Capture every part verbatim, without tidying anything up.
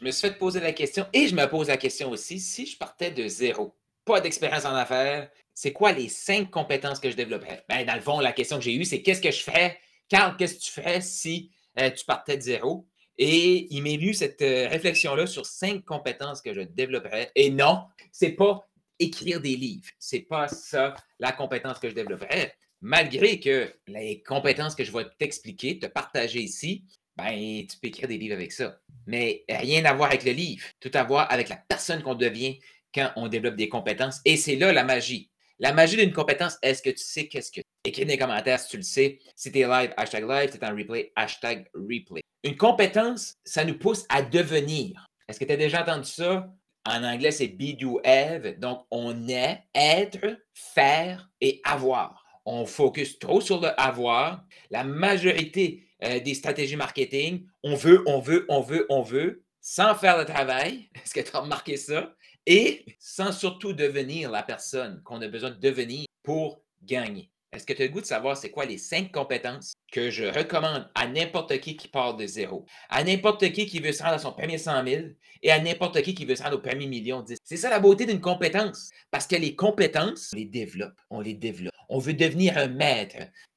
je me suis fait poser la question et je me pose la question aussi, si je partais de zéro, pas d'expérience en affaires, c'est quoi les cinq compétences que je développerais? Ben, dans le fond, la question que j'ai eue, c'est qu'est-ce que je ferais? Carl, qu'est-ce que tu ferais si euh, tu partais de zéro? Et il m'est venu cette euh, réflexion-là sur cinq compétences que je développerais. Et non, c'est pas écrire des livres. C'est pas ça la compétence que je développerais. Malgré que les compétences que je vais t'expliquer, te partager ici, ben, tu peux écrire des livres avec ça. Mais rien à voir avec le livre. Tout à voir avec la personne qu'on devient quand on développe des compétences. Et c'est là la magie. La magie d'une compétence, est-ce que tu sais qu'est-ce que... Écris dans les commentaires si tu le sais. Si t'es live, hashtag live. Si t'es en replay, hashtag replay. Une compétence, ça nous pousse à devenir. Est-ce que tu as déjà entendu ça? En anglais, c'est be, do, have. Donc, on est, être, faire et avoir. On focus trop sur le avoir. La majorité euh, des stratégies marketing, on veut, on veut, on veut, on veut, sans faire le travail. Est-ce que tu as remarqué ça? Et sans surtout devenir la personne qu'on a besoin de devenir pour gagner. Est-ce que tu as le goût de savoir c'est quoi les cinq compétences que je recommande à n'importe qui qui part de zéro, à n'importe qui qui veut se rendre à son premier cent mille et à n'importe qui qui veut se rendre au premier million dix. C'est ça la beauté d'une compétence, parce que les compétences, on les développe, on les développe. On veut devenir un maître.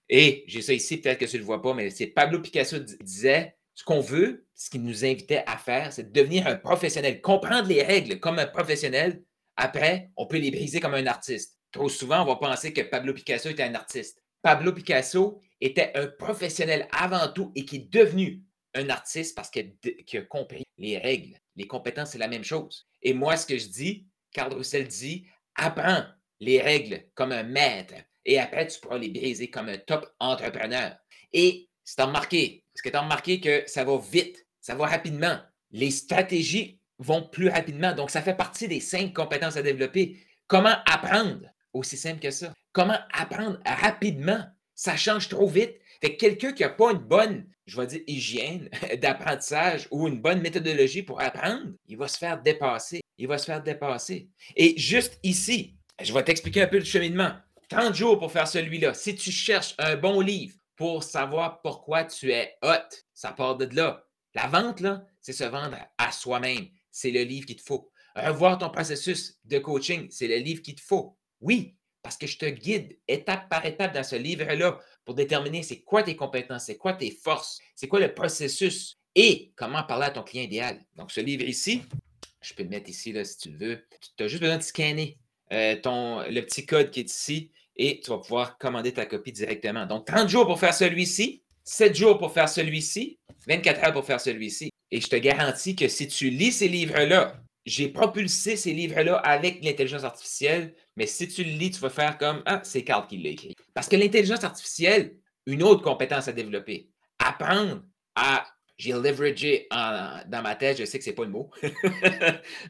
Et j'ai ça ici, peut-être que tu ne le vois pas, mais c'est Pablo Picasso qui disait ce qu'on veut, ce qu'il nous invitait à faire, c'est de devenir un professionnel, comprendre les règles comme un professionnel. Après, on peut les briser comme un artiste. Trop souvent, on va penser que Pablo Picasso était un artiste. Pablo Picasso était un professionnel avant tout et qui est devenu un artiste parce qu'il a compris les règles. Les compétences, c'est la même chose. Et moi, ce que je dis, Carl Roussel dit, apprends les règles comme un maître et après, tu pourras les briser comme un top entrepreneur. Et si tu as remarqué, est-ce que tu as remarqué que ça va vite, ça va rapidement. Les stratégies vont plus rapidement. Donc, ça fait partie des cinq compétences à développer. Comment apprendre? Aussi simple que ça. Comment apprendre rapidement? Ça change trop vite. Fait que quelqu'un qui n'a pas une bonne, je vais dire, hygiène d'apprentissage ou une bonne méthodologie pour apprendre, il va se faire dépasser. Il va se faire dépasser. Et juste ici, je vais t'expliquer un peu le cheminement. trente jours pour faire celui-là. Si tu cherches un bon livre pour savoir pourquoi tu es hot, ça part de là. La vente, là, c'est se vendre à soi-même. C'est le livre qu'il te faut. Revoir ton processus de coaching, c'est le livre qu'il te faut. Oui, parce que je te guide étape par étape dans ce livre-là pour déterminer c'est quoi tes compétences, c'est quoi tes forces, c'est quoi le processus et comment parler à ton client idéal. Donc, ce livre ici, je peux le mettre ici là, si tu veux. Tu as juste besoin de scanner euh, ton, le petit code qui est ici et tu vas pouvoir commander ta copie directement. Donc, trente jours pour faire celui-ci, sept jours pour faire celui-ci, vingt-quatre heures pour faire celui-ci. Et je te garantis que si tu lis ces livres-là, j'ai propulsé ces livres-là avec l'intelligence artificielle, mais si tu le lis, tu vas faire comme « Ah, c'est Carl qui l'a écrit ». Parce que l'intelligence artificielle, une autre compétence à développer. Apprendre à... J'ai leveragé en, dans ma tête, je sais que ce n'est pas le mot.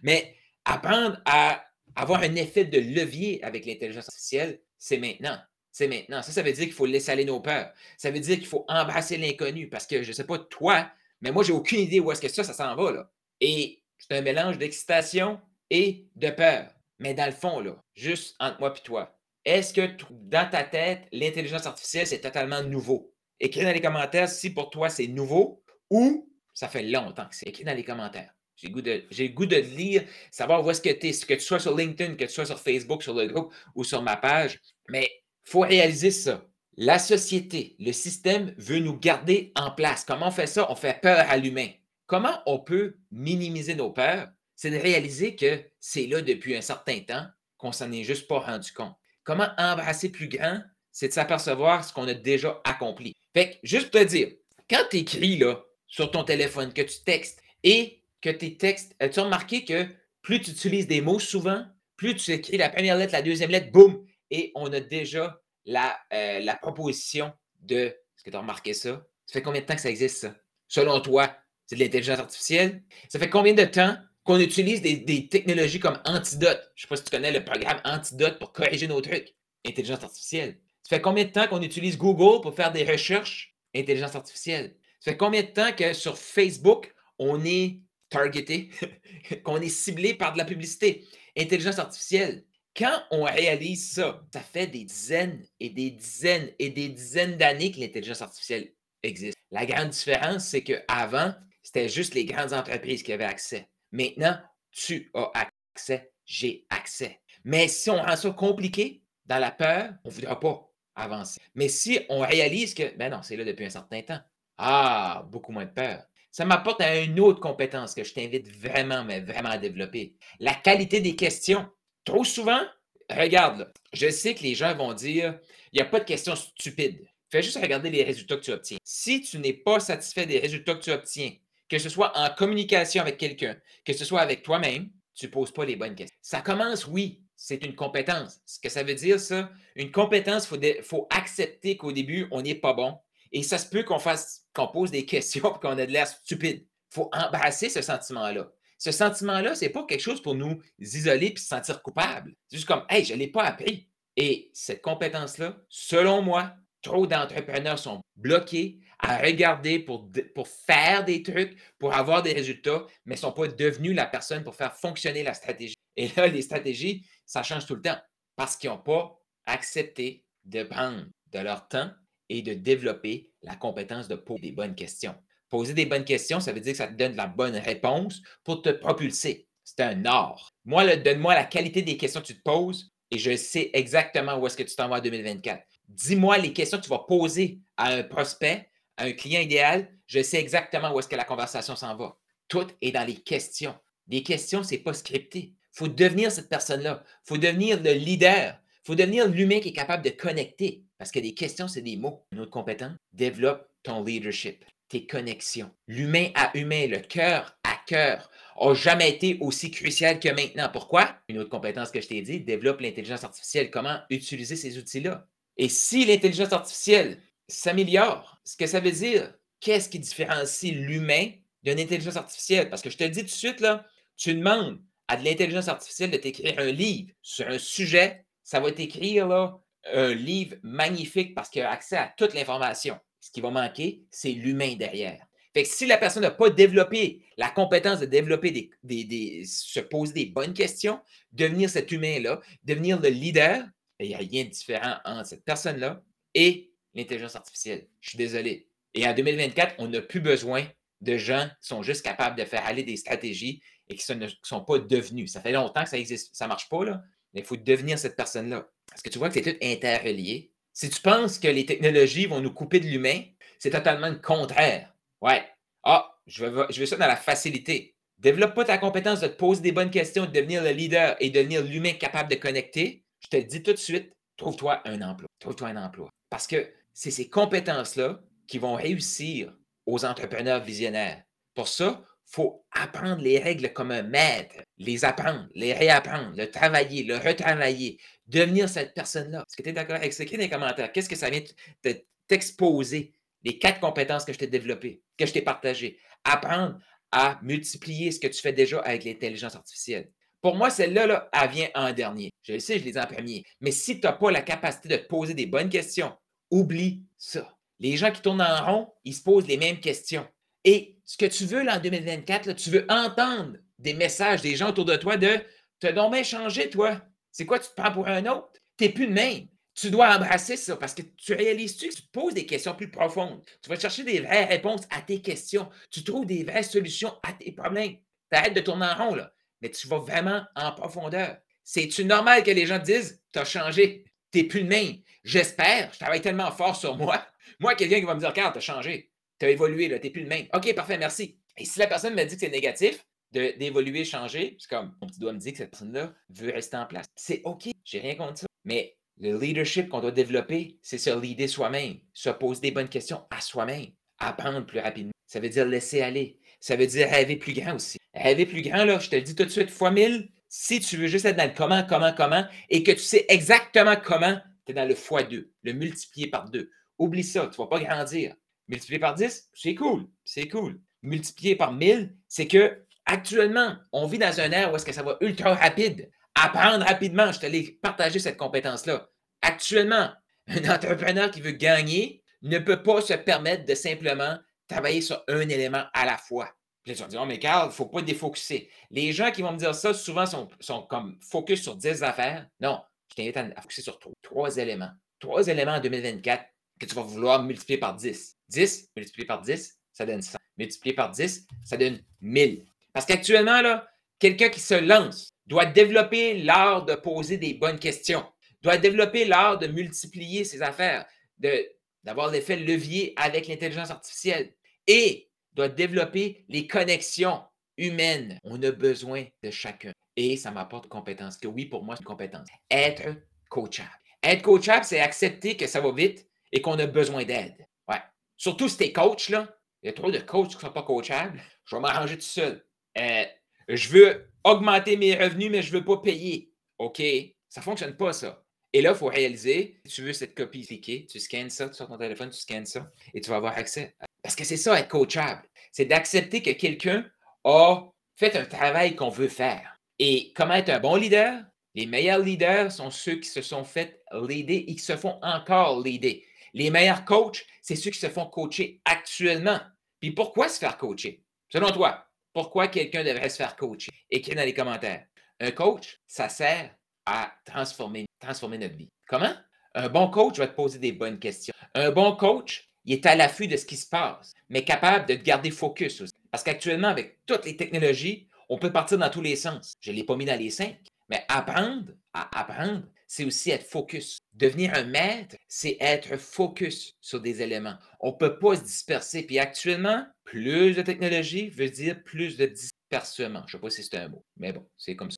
Mais apprendre à avoir un effet de levier avec l'intelligence artificielle, c'est maintenant. C'est maintenant. Ça, ça veut dire qu'il faut laisser aller nos peurs. Ça veut dire qu'il faut embrasser l'inconnu parce que je ne sais pas toi, mais moi, j'ai aucune idée où est-ce que ça, ça s'en va, là. Et... c'est un mélange d'excitation et de peur. Mais dans le fond, là, juste entre moi et toi, est-ce que dans ta tête, l'intelligence artificielle, c'est totalement nouveau? Écris dans les commentaires si pour toi, c'est nouveau ou ça fait longtemps que c'est. Écris dans les commentaires. J'ai le goût de, j'ai le goût de lire, savoir où est-ce que tu es, que tu sois sur LinkedIn, que tu sois sur Facebook, sur le groupe ou sur ma page. Mais il faut réaliser ça. La société, le système veut nous garder en place. Comment on fait ça? On fait peur à l'humain. Comment on peut minimiser nos peurs? C'est de réaliser que c'est là depuis un certain temps qu'on s'en est juste pas rendu compte. Comment embrasser plus grand? C'est de s'apercevoir ce qu'on a déjà accompli. Fait que, juste pour te dire, quand tu écris là, sur ton téléphone, que tu textes et que tes textes, as-tu remarqué que plus tu utilises des mots souvent, plus tu écris la première lettre, la deuxième lettre, boum, et on a déjà la, euh, la proposition de... Est-ce que tu as remarqué ça? Ça fait combien de temps que ça existe, ça? Selon toi, c'est de l'intelligence artificielle. Ça fait combien de temps qu'on utilise des, des technologies comme Antidote? Je ne sais pas si tu connais le programme Antidote pour corriger nos trucs. Intelligence artificielle. Ça fait combien de temps qu'on utilise Google pour faire des recherches? Intelligence artificielle. Ça fait combien de temps que sur Facebook, on est targeté, qu'on est ciblé par de la publicité? Intelligence artificielle. Quand on réalise ça, ça fait des dizaines et des dizaines et des dizaines d'années que l'intelligence artificielle existe. La grande différence, c'est qu'avant, c'était juste les grandes entreprises qui avaient accès. Maintenant, tu as accès, j'ai accès. Mais si on rend ça compliqué, dans la peur, on ne voudra pas avancer. Mais si on réalise que, ben non, c'est là depuis un certain temps. Ah, beaucoup moins de peur. Ça m'apporte à une autre compétence que je t'invite vraiment, mais vraiment à développer. La qualité des questions. Trop souvent, regarde, là, je sais que les gens vont dire, il n'y a pas de questions stupides. Fais juste regarder les résultats que tu obtiens. Si tu n'es pas satisfait des résultats que tu obtiens, que ce soit en communication avec quelqu'un, que ce soit avec toi-même, tu ne poses pas les bonnes questions. Ça commence, oui. C'est une compétence. Ce que ça veut dire, ça, une compétence, il faut, dé- faut accepter qu'au début, on n'est pas bon. Et ça se peut qu'on fasse, qu'on pose des questions et qu'on ait de l'air stupide. Il faut embrasser ce sentiment-là. Ce sentiment-là, ce n'est pas quelque chose pour nous isoler et se sentir coupable. C'est juste comme, « Hey, je ne l'ai pas appris. » Et cette compétence-là, selon moi, trop d'entrepreneurs sont bloqués à regarder pour, pour faire des trucs, pour avoir des résultats, mais ne sont pas devenus la personne pour faire fonctionner la stratégie. Et là, les stratégies, ça change tout le temps parce qu'ils n'ont pas accepté de prendre de leur temps et de développer la compétence de poser des bonnes questions. Poser des bonnes questions, ça veut dire que ça te donne la bonne réponse pour te propulser. C'est un art. Moi, là, donne-moi la qualité des questions que tu te poses et je sais exactement où est-ce que tu t'en vas en deux mille vingt-quatre. Dis-moi les questions que tu vas poser à un prospect, à un client idéal. Je sais exactement où est-ce que la conversation s'en va. Tout est dans les questions. Les questions, ce n'est pas scripté. Il faut devenir cette personne-là. Il faut devenir le leader. Il faut devenir l'humain qui est capable de connecter. Parce que des questions, c'est des mots. Une autre compétence, développe ton leadership, tes connexions. L'humain à humain, le cœur à cœur, n'a jamais été aussi crucial que maintenant. Pourquoi? Une autre compétence que je t'ai dit, développe l'intelligence artificielle. Comment utiliser ces outils-là? Et si l'intelligence artificielle s'améliore, ce que ça veut dire, qu'est-ce qui différencie l'humain d'une intelligence artificielle? Parce que je te le dis tout de suite, là, tu demandes à de l'intelligence artificielle de t'écrire un livre sur un sujet, ça va t'écrire là, un livre magnifique parce qu'il a accès à toute l'information. Ce qui va manquer, c'est l'humain derrière. Fait que si la personne n'a pas développé la compétence de développer des, des, des, se poser des bonnes questions, devenir cet humain-là, devenir le leader, il n'y a rien de différent entre cette personne-là et l'intelligence artificielle. Je suis désolé. Et en deux mille vingt-quatre, on n'a plus besoin de gens qui sont juste capables de faire aller des stratégies et qui ne sont pas devenus. Ça fait longtemps que ça existe, ça ne marche pas, là, mais il faut devenir cette personne-là. Est-ce que tu vois que c'est tout interrelié? Si tu penses que les technologies vont nous couper de l'humain, c'est totalement le contraire. Ouais. Ah, je veux, je veux ça dans la facilité. Développe pas ta compétence de te poser des bonnes questions, de devenir le leader et devenir l'humain capable de connecter. Je te le dis tout de suite, trouve-toi un emploi. Trouve-toi un emploi. Parce que c'est ces compétences-là qui vont réussir aux entrepreneurs visionnaires. Pour ça, il faut apprendre les règles comme un maître, les apprendre, les réapprendre, le travailler, le retravailler, devenir cette personne-là. Est-ce que tu es d'accord avec ça? Écris dans les commentaires. Qu'est-ce que ça vient de t'exposer? Les quatre compétences que je t'ai développées, que je t'ai partagées. Apprendre à multiplier ce que tu fais déjà avec l'intelligence artificielle. Pour moi, celle-là, là, elle vient en dernier. Je le sais, je les ai en premier. Mais si tu n'as pas la capacité de te poser des bonnes questions, oublie ça. Les gens qui tournent en rond, ils se posent les mêmes questions. Et ce que tu veux, là, en deux mille vingt-quatre, là, tu veux entendre des messages des gens autour de toi de « T'as donc bien changé, toi. C'est quoi, tu te prends pour un autre? T'es plus le même. » Tu dois embrasser ça parce que tu réalises-tu que tu te poses des questions plus profondes. Tu vas chercher des vraies réponses à tes questions. Tu trouves des vraies solutions à tes problèmes. T'arrêtes de tourner en rond, là. Mais tu vas vraiment en profondeur. C'est-tu normal que les gens te disent « T'as changé. T'es plus le même. » J'espère. Je travaille tellement fort sur moi. Moi, quelqu'un qui va me dire « Regarde, t'as changé. » Tu as évolué, tu n'es plus le même. OK, parfait, merci. Et si la personne me dit que c'est négatif de, d'évoluer, changer, c'est comme mon petit doigt me dit que cette personne-là veut rester en place. C'est OK, j'ai rien contre ça. Mais le leadership qu'on doit développer, c'est se leader soi-même, se poser des bonnes questions à soi-même, apprendre plus rapidement. Ça veut dire laisser aller. Ça veut dire rêver plus grand aussi. Rêver plus grand, là, je te le dis tout de suite, fois mille, si tu veux juste être dans le comment, comment, comment, et que tu sais exactement comment, tu es dans le fois deux, le multiplier par deux. Oublie ça, tu ne vas pas grandir. Multiplier par dix, c'est cool, c'est cool. Multiplier par mille, c'est que actuellement, on vit dans un ère où est-ce que ça va ultra rapide. Apprendre rapidement, je te l'ai partagé cette compétence-là. Actuellement, un entrepreneur qui veut gagner ne peut pas se permettre de simplement travailler sur un élément à la fois. Puis là, tu vas dire, oh, mais Carl, il ne faut pas défocusser. Les gens qui vont me dire ça, souvent, sont, sont comme focus sur dix affaires. Non, je t'invite à, à focuser sur trois, trois éléments. Trois éléments en deux mille vingt-quatre que tu vas vouloir multiplier par dix. dix multiplié par dix, ça donne cent. Multiplié par dix, ça donne mille. Parce qu'actuellement, là, quelqu'un qui se lance doit développer l'art de poser des bonnes questions, doit développer l'art de multiplier ses affaires, de, d'avoir l'effet levier avec l'intelligence artificielle et doit développer les connexions humaines. On a besoin de chacun. Et ça m'apporte compétence. Que oui, pour moi, c'est une compétence. Être coachable. Être coachable, c'est accepter que ça va vite et qu'on a besoin d'aide. Ouais. Surtout si t'es coach, là. Il y a trop de coachs qui ne sont pas coachables. Je vais m'arranger tout seul. Euh, je veux augmenter mes revenus, mais je ne veux pas payer. OK. Ça ne fonctionne pas, ça. Et là, il faut réaliser, si tu veux cette copie cliquée, tu scannes ça, tu sors ton téléphone, tu scannes ça et tu vas avoir accès. Parce que c'est ça, être coachable. C'est d'accepter que quelqu'un a fait un travail qu'on veut faire. Et comment être un bon leader? Les meilleurs leaders sont ceux qui se sont fait leader et qui se font encore leader. Les meilleurs coachs, c'est ceux qui se font coacher actuellement. Puis pourquoi se faire coacher? Selon toi, pourquoi quelqu'un devrait se faire coacher? Écris dans les commentaires. Un coach, ça sert à transformer, transformer notre vie. Comment? Un bon coach va te poser des bonnes questions. Un bon coach, il est à l'affût de ce qui se passe, mais capable de te garder focus aussi. Parce qu'actuellement, avec toutes les technologies, on peut partir dans tous les sens. Je ne l'ai pas mis dans les cinq, mais apprendre à apprendre, c'est aussi être focus. Devenir un maître, c'est être focus sur des éléments. On ne peut pas se disperser. Puis actuellement, plus de technologie veut dire plus de dispersement. Je ne sais pas si c'est un mot, mais bon, c'est comme ça.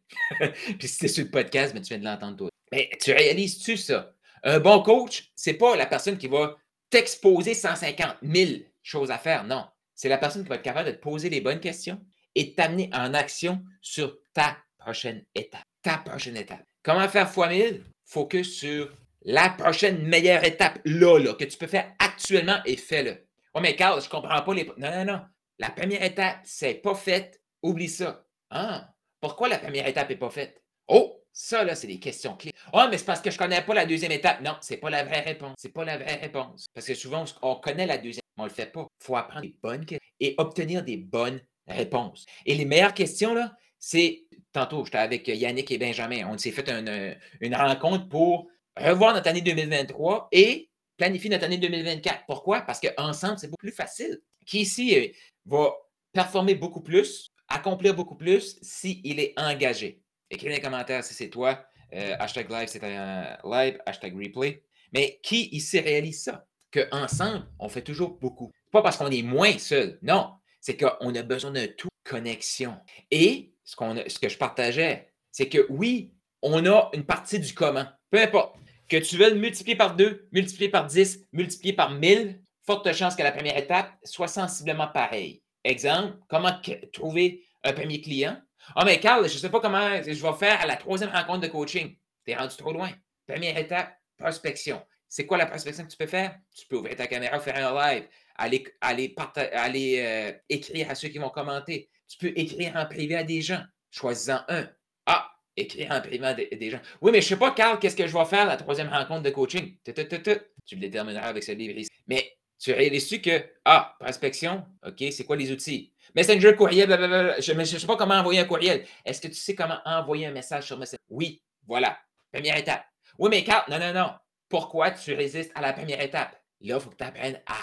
Puis si tu es sur le podcast, ben, tu viens de l'entendre toi. Mais tu réalises-tu ça? Un bon coach, ce n'est pas la personne qui va t'exposer cent cinquante mille choses à faire, non. C'est la personne qui va être capable de te poser les bonnes questions et de t'amener en action sur ta prochaine étape. Ta prochaine étape. Comment faire fois mille? Focus sur la prochaine meilleure étape, là, là, que tu peux faire actuellement et fais-le. Oh, mais Carl, je ne comprends pas les... Non, non, non. La première étape, c'est pas faite. Oublie ça. Ah, pourquoi la première étape n'est pas faite? Oh, ça, là, c'est des questions clés. Oh, mais c'est parce que je ne connais pas la deuxième étape. Non, c'est pas la vraie réponse. C'est pas la vraie réponse. Parce que souvent, on connaît la deuxième, mais on ne le fait pas. Il faut apprendre les bonnes questions et obtenir des bonnes réponses. Et les meilleures questions, là, c'est... Tantôt, j'étais avec Yannick et Benjamin. On s'est fait un, un, une rencontre pour revoir notre année deux mille vingt-trois et planifier notre année deux mille vingt-quatre. Pourquoi? Parce qu'ensemble, c'est beaucoup plus facile. Qui ici va performer beaucoup plus, accomplir beaucoup plus s'il est engagé? Écris dans les commentaires si c'est toi. Euh, hashtag live, c'est un live. Hashtag replay. Mais qui ici réalise ça? Qu'ensemble, on fait toujours beaucoup. Pas parce qu'on est moins seul. Non. C'est qu'on a besoin d'un tout connexion. Et... Ce, qu'on a, ce que je partageais, c'est que oui, on a une partie du comment. Peu importe. Que tu veux le multiplier par deux, multiplier par dix, multiplier par mille, forte chance que la première étape soit sensiblement pareille. Exemple, comment trouver un premier client? Ah, oh, mais Carl, je ne sais pas comment je vais faire à la troisième rencontre de coaching. Tu es rendu trop loin. Première étape, prospection. C'est quoi la prospection que tu peux faire? Tu peux ouvrir ta caméra, faire un live, aller, aller, parta- aller euh, écrire à ceux qui vont commenter. Tu peux écrire en privé à des gens. Choisis-en un. Ah, écrire en privé à des gens. Oui, mais je ne sais pas, Carl, qu'est-ce que je vais faire à la troisième rencontre de coaching? Tu le détermineras avec ce livre ici. Mais tu réalises-tu que, ah, prospection, OK, c'est quoi les outils? Messenger, courriel, blablabla. Je ne sais pas comment envoyer un courriel. Est-ce que tu sais comment envoyer un message sur Messenger? Oui, voilà. Première étape. Oui, mais Carl, non, non, non. Pourquoi tu résistes à la première étape? Là, il faut que tu apprennes à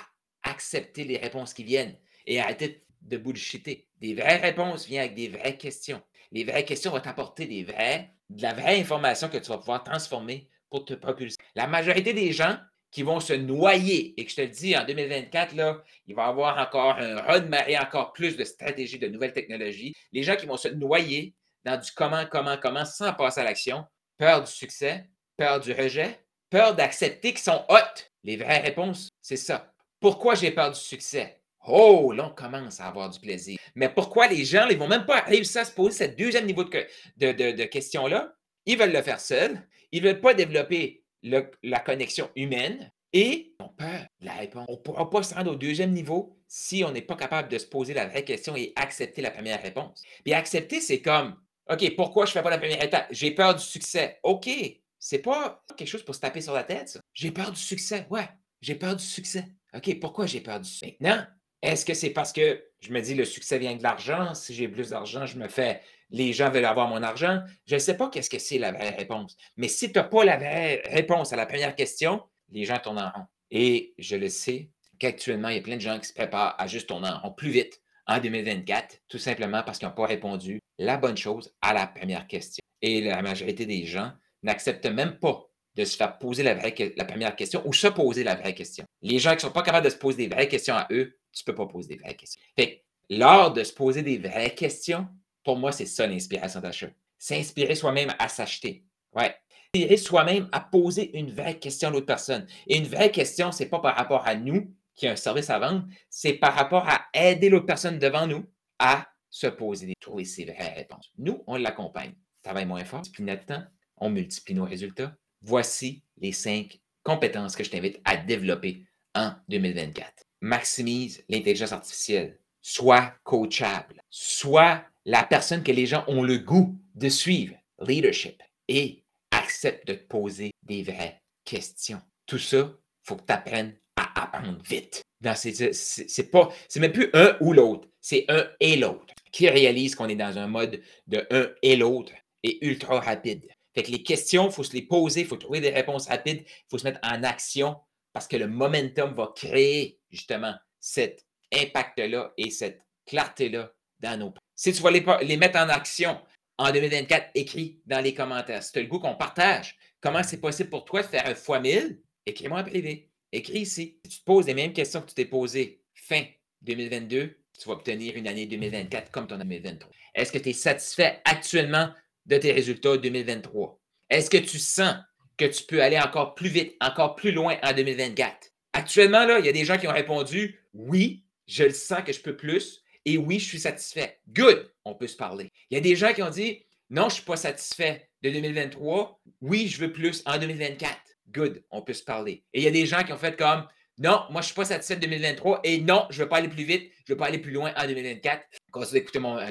accepter les réponses qui viennent et arrêter de de bullshiter. Des vraies réponses viennent avec des vraies questions. Les vraies questions vont t'apporter des vraies, de la vraie information que tu vas pouvoir transformer pour te propulser. La majorité des gens qui vont se noyer, et que je te le dis, en deux mille vingt-quatre, là, il va y avoir encore un raz-de-marée, encore plus de stratégies, de nouvelles technologies. Les gens qui vont se noyer dans du comment, comment, comment, sans passer à l'action, peur du succès, peur du rejet, peur d'accepter qu'ils sont hot. Les vraies réponses, c'est ça. Pourquoi j'ai peur du succès? Oh, là, on commence à avoir du plaisir. Mais pourquoi les gens ne vont même pas réussir à se poser ce deuxième niveau de, de, de, de questions-là? Ils veulent le faire seuls. Ils ne veulent pas développer le, la connexion humaine et ils ont peur de la réponse. On ne pourra pas se rendre au deuxième niveau si on n'est pas capable de se poser la vraie question et accepter la première réponse. Puis accepter, c'est comme, OK, pourquoi je ne fais pas la première étape? J'ai peur du succès. OK, c'est pas quelque chose pour se taper sur la tête, ça. J'ai peur du succès. Ouais, j'ai peur du succès. OK, pourquoi j'ai peur du succès? Maintenant, est-ce que c'est parce que je me dis le succès vient de l'argent? Si j'ai plus d'argent, je me fais... Les gens veulent avoir mon argent. Je ne sais pas qu'est-ce que c'est la vraie réponse. Mais si tu n'as pas la vraie réponse à la première question, les gens tournent en rond. Et je le sais qu'actuellement, il y a plein de gens qui se préparent à juste tourner en rond plus vite en deux mille vingt-quatre, tout simplement parce qu'ils n'ont pas répondu la bonne chose à la première question. Et la majorité des gens n'acceptent même pas de se faire poser la, vraie, la première question ou se poser la vraie question. Les gens qui ne sont pas capables de se poser des vraies questions à eux, tu ne peux pas poser des vraies questions. Fait que l'art de se poser des vraies questions, pour moi, c'est ça l'inspiration d'achat. S'inspirer soi-même à s'acheter. Ouais. S'inspirer soi-même à poser une vraie question à l'autre personne. Et une vraie question, ce n'est pas par rapport à nous qui a un service à vendre, c'est par rapport à aider l'autre personne devant nous à se poser des trouver ses vraies réponses. Nous, on l'accompagne. Travaille moins fort, multiplie notre temps, on multiplie nos résultats. Voici les cinq compétences que je t'invite à développer en deux mille vingt-quatre. Maximise l'intelligence artificielle. Sois coachable. Sois la personne que les gens ont le goût de suivre. Leadership. Et accepte de te poser des vraies questions. Tout ça, il faut que tu apprennes à apprendre vite. Non, c'est, c'est, c'est pas, c'est même plus un ou l'autre. C'est un et l'autre. Qui réalise qu'on est dans un mode de un et l'autre et ultra rapide. Fait que les questions, il faut se les poser, il faut trouver des réponses rapides, il faut se mettre en action parce que le momentum va créer justement cet impact-là et cette clarté-là dans nos... Si tu vas les, les mettre en action en deux mille vingt-quatre, écris dans les commentaires. Si tu as le goût qu'on partage, comment c'est possible pour toi de faire un fois mille, écris-moi en privé. Écris ici. Si tu te poses les mêmes questions que tu t'es posées fin deux mille vingt-deux, tu vas obtenir une année deux mille vingt-quatre comme ton année deux mille vingt-trois. Est-ce que tu es satisfait actuellement de tes résultats deux mille vingt-trois? Est-ce que tu sens que tu peux aller encore plus vite, encore plus loin en deux mille vingt-quatre? Actuellement, là, il y a des gens qui ont répondu « Oui, je le sens que je peux plus et oui, je suis satisfait. » Good! On peut se parler. Il y a des gens qui ont dit « Non, je ne suis pas satisfait de deux mille vingt-trois. Oui, je veux plus en deux mille vingt-quatre. » Good! On peut se parler. Et il y a des gens qui ont fait comme « Non, moi, je ne suis pas satisfait de deux mille vingt-trois et non, je ne veux pas aller plus vite, je ne veux pas aller plus loin en deux mille vingt-quatre. » Continue d'écouter mon, euh,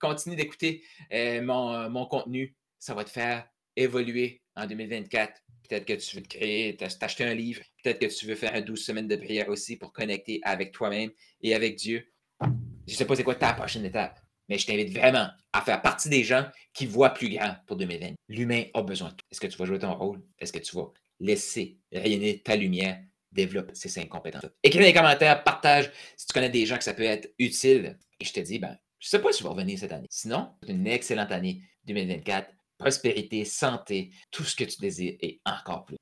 continue d'écouter, euh, mon, mon contenu. Ça va te faire évoluer en deux mille vingt-quatre. Peut-être que tu veux te créer, t'acheter un livre. Peut-être que tu veux faire un douze semaines de prière aussi pour connecter avec toi-même et avec Dieu. Je ne sais pas c'est quoi ta prochaine étape, mais je t'invite vraiment à faire partie des gens qui voient plus grand pour deux mille vingt. L'humain a besoin de toi. Est-ce que tu vas jouer ton rôle? Est-ce que tu vas laisser rayonner ta lumière? Développe ces cinq compétences. Écris dans les commentaires, partage si tu connais des gens que ça peut être utile. Et je te dis, ben, je ne sais pas si je vais revenir cette année. Sinon, c'est une excellente année deux mille vingt-quatre. Prospérité, santé, tout ce que tu désires et encore plus.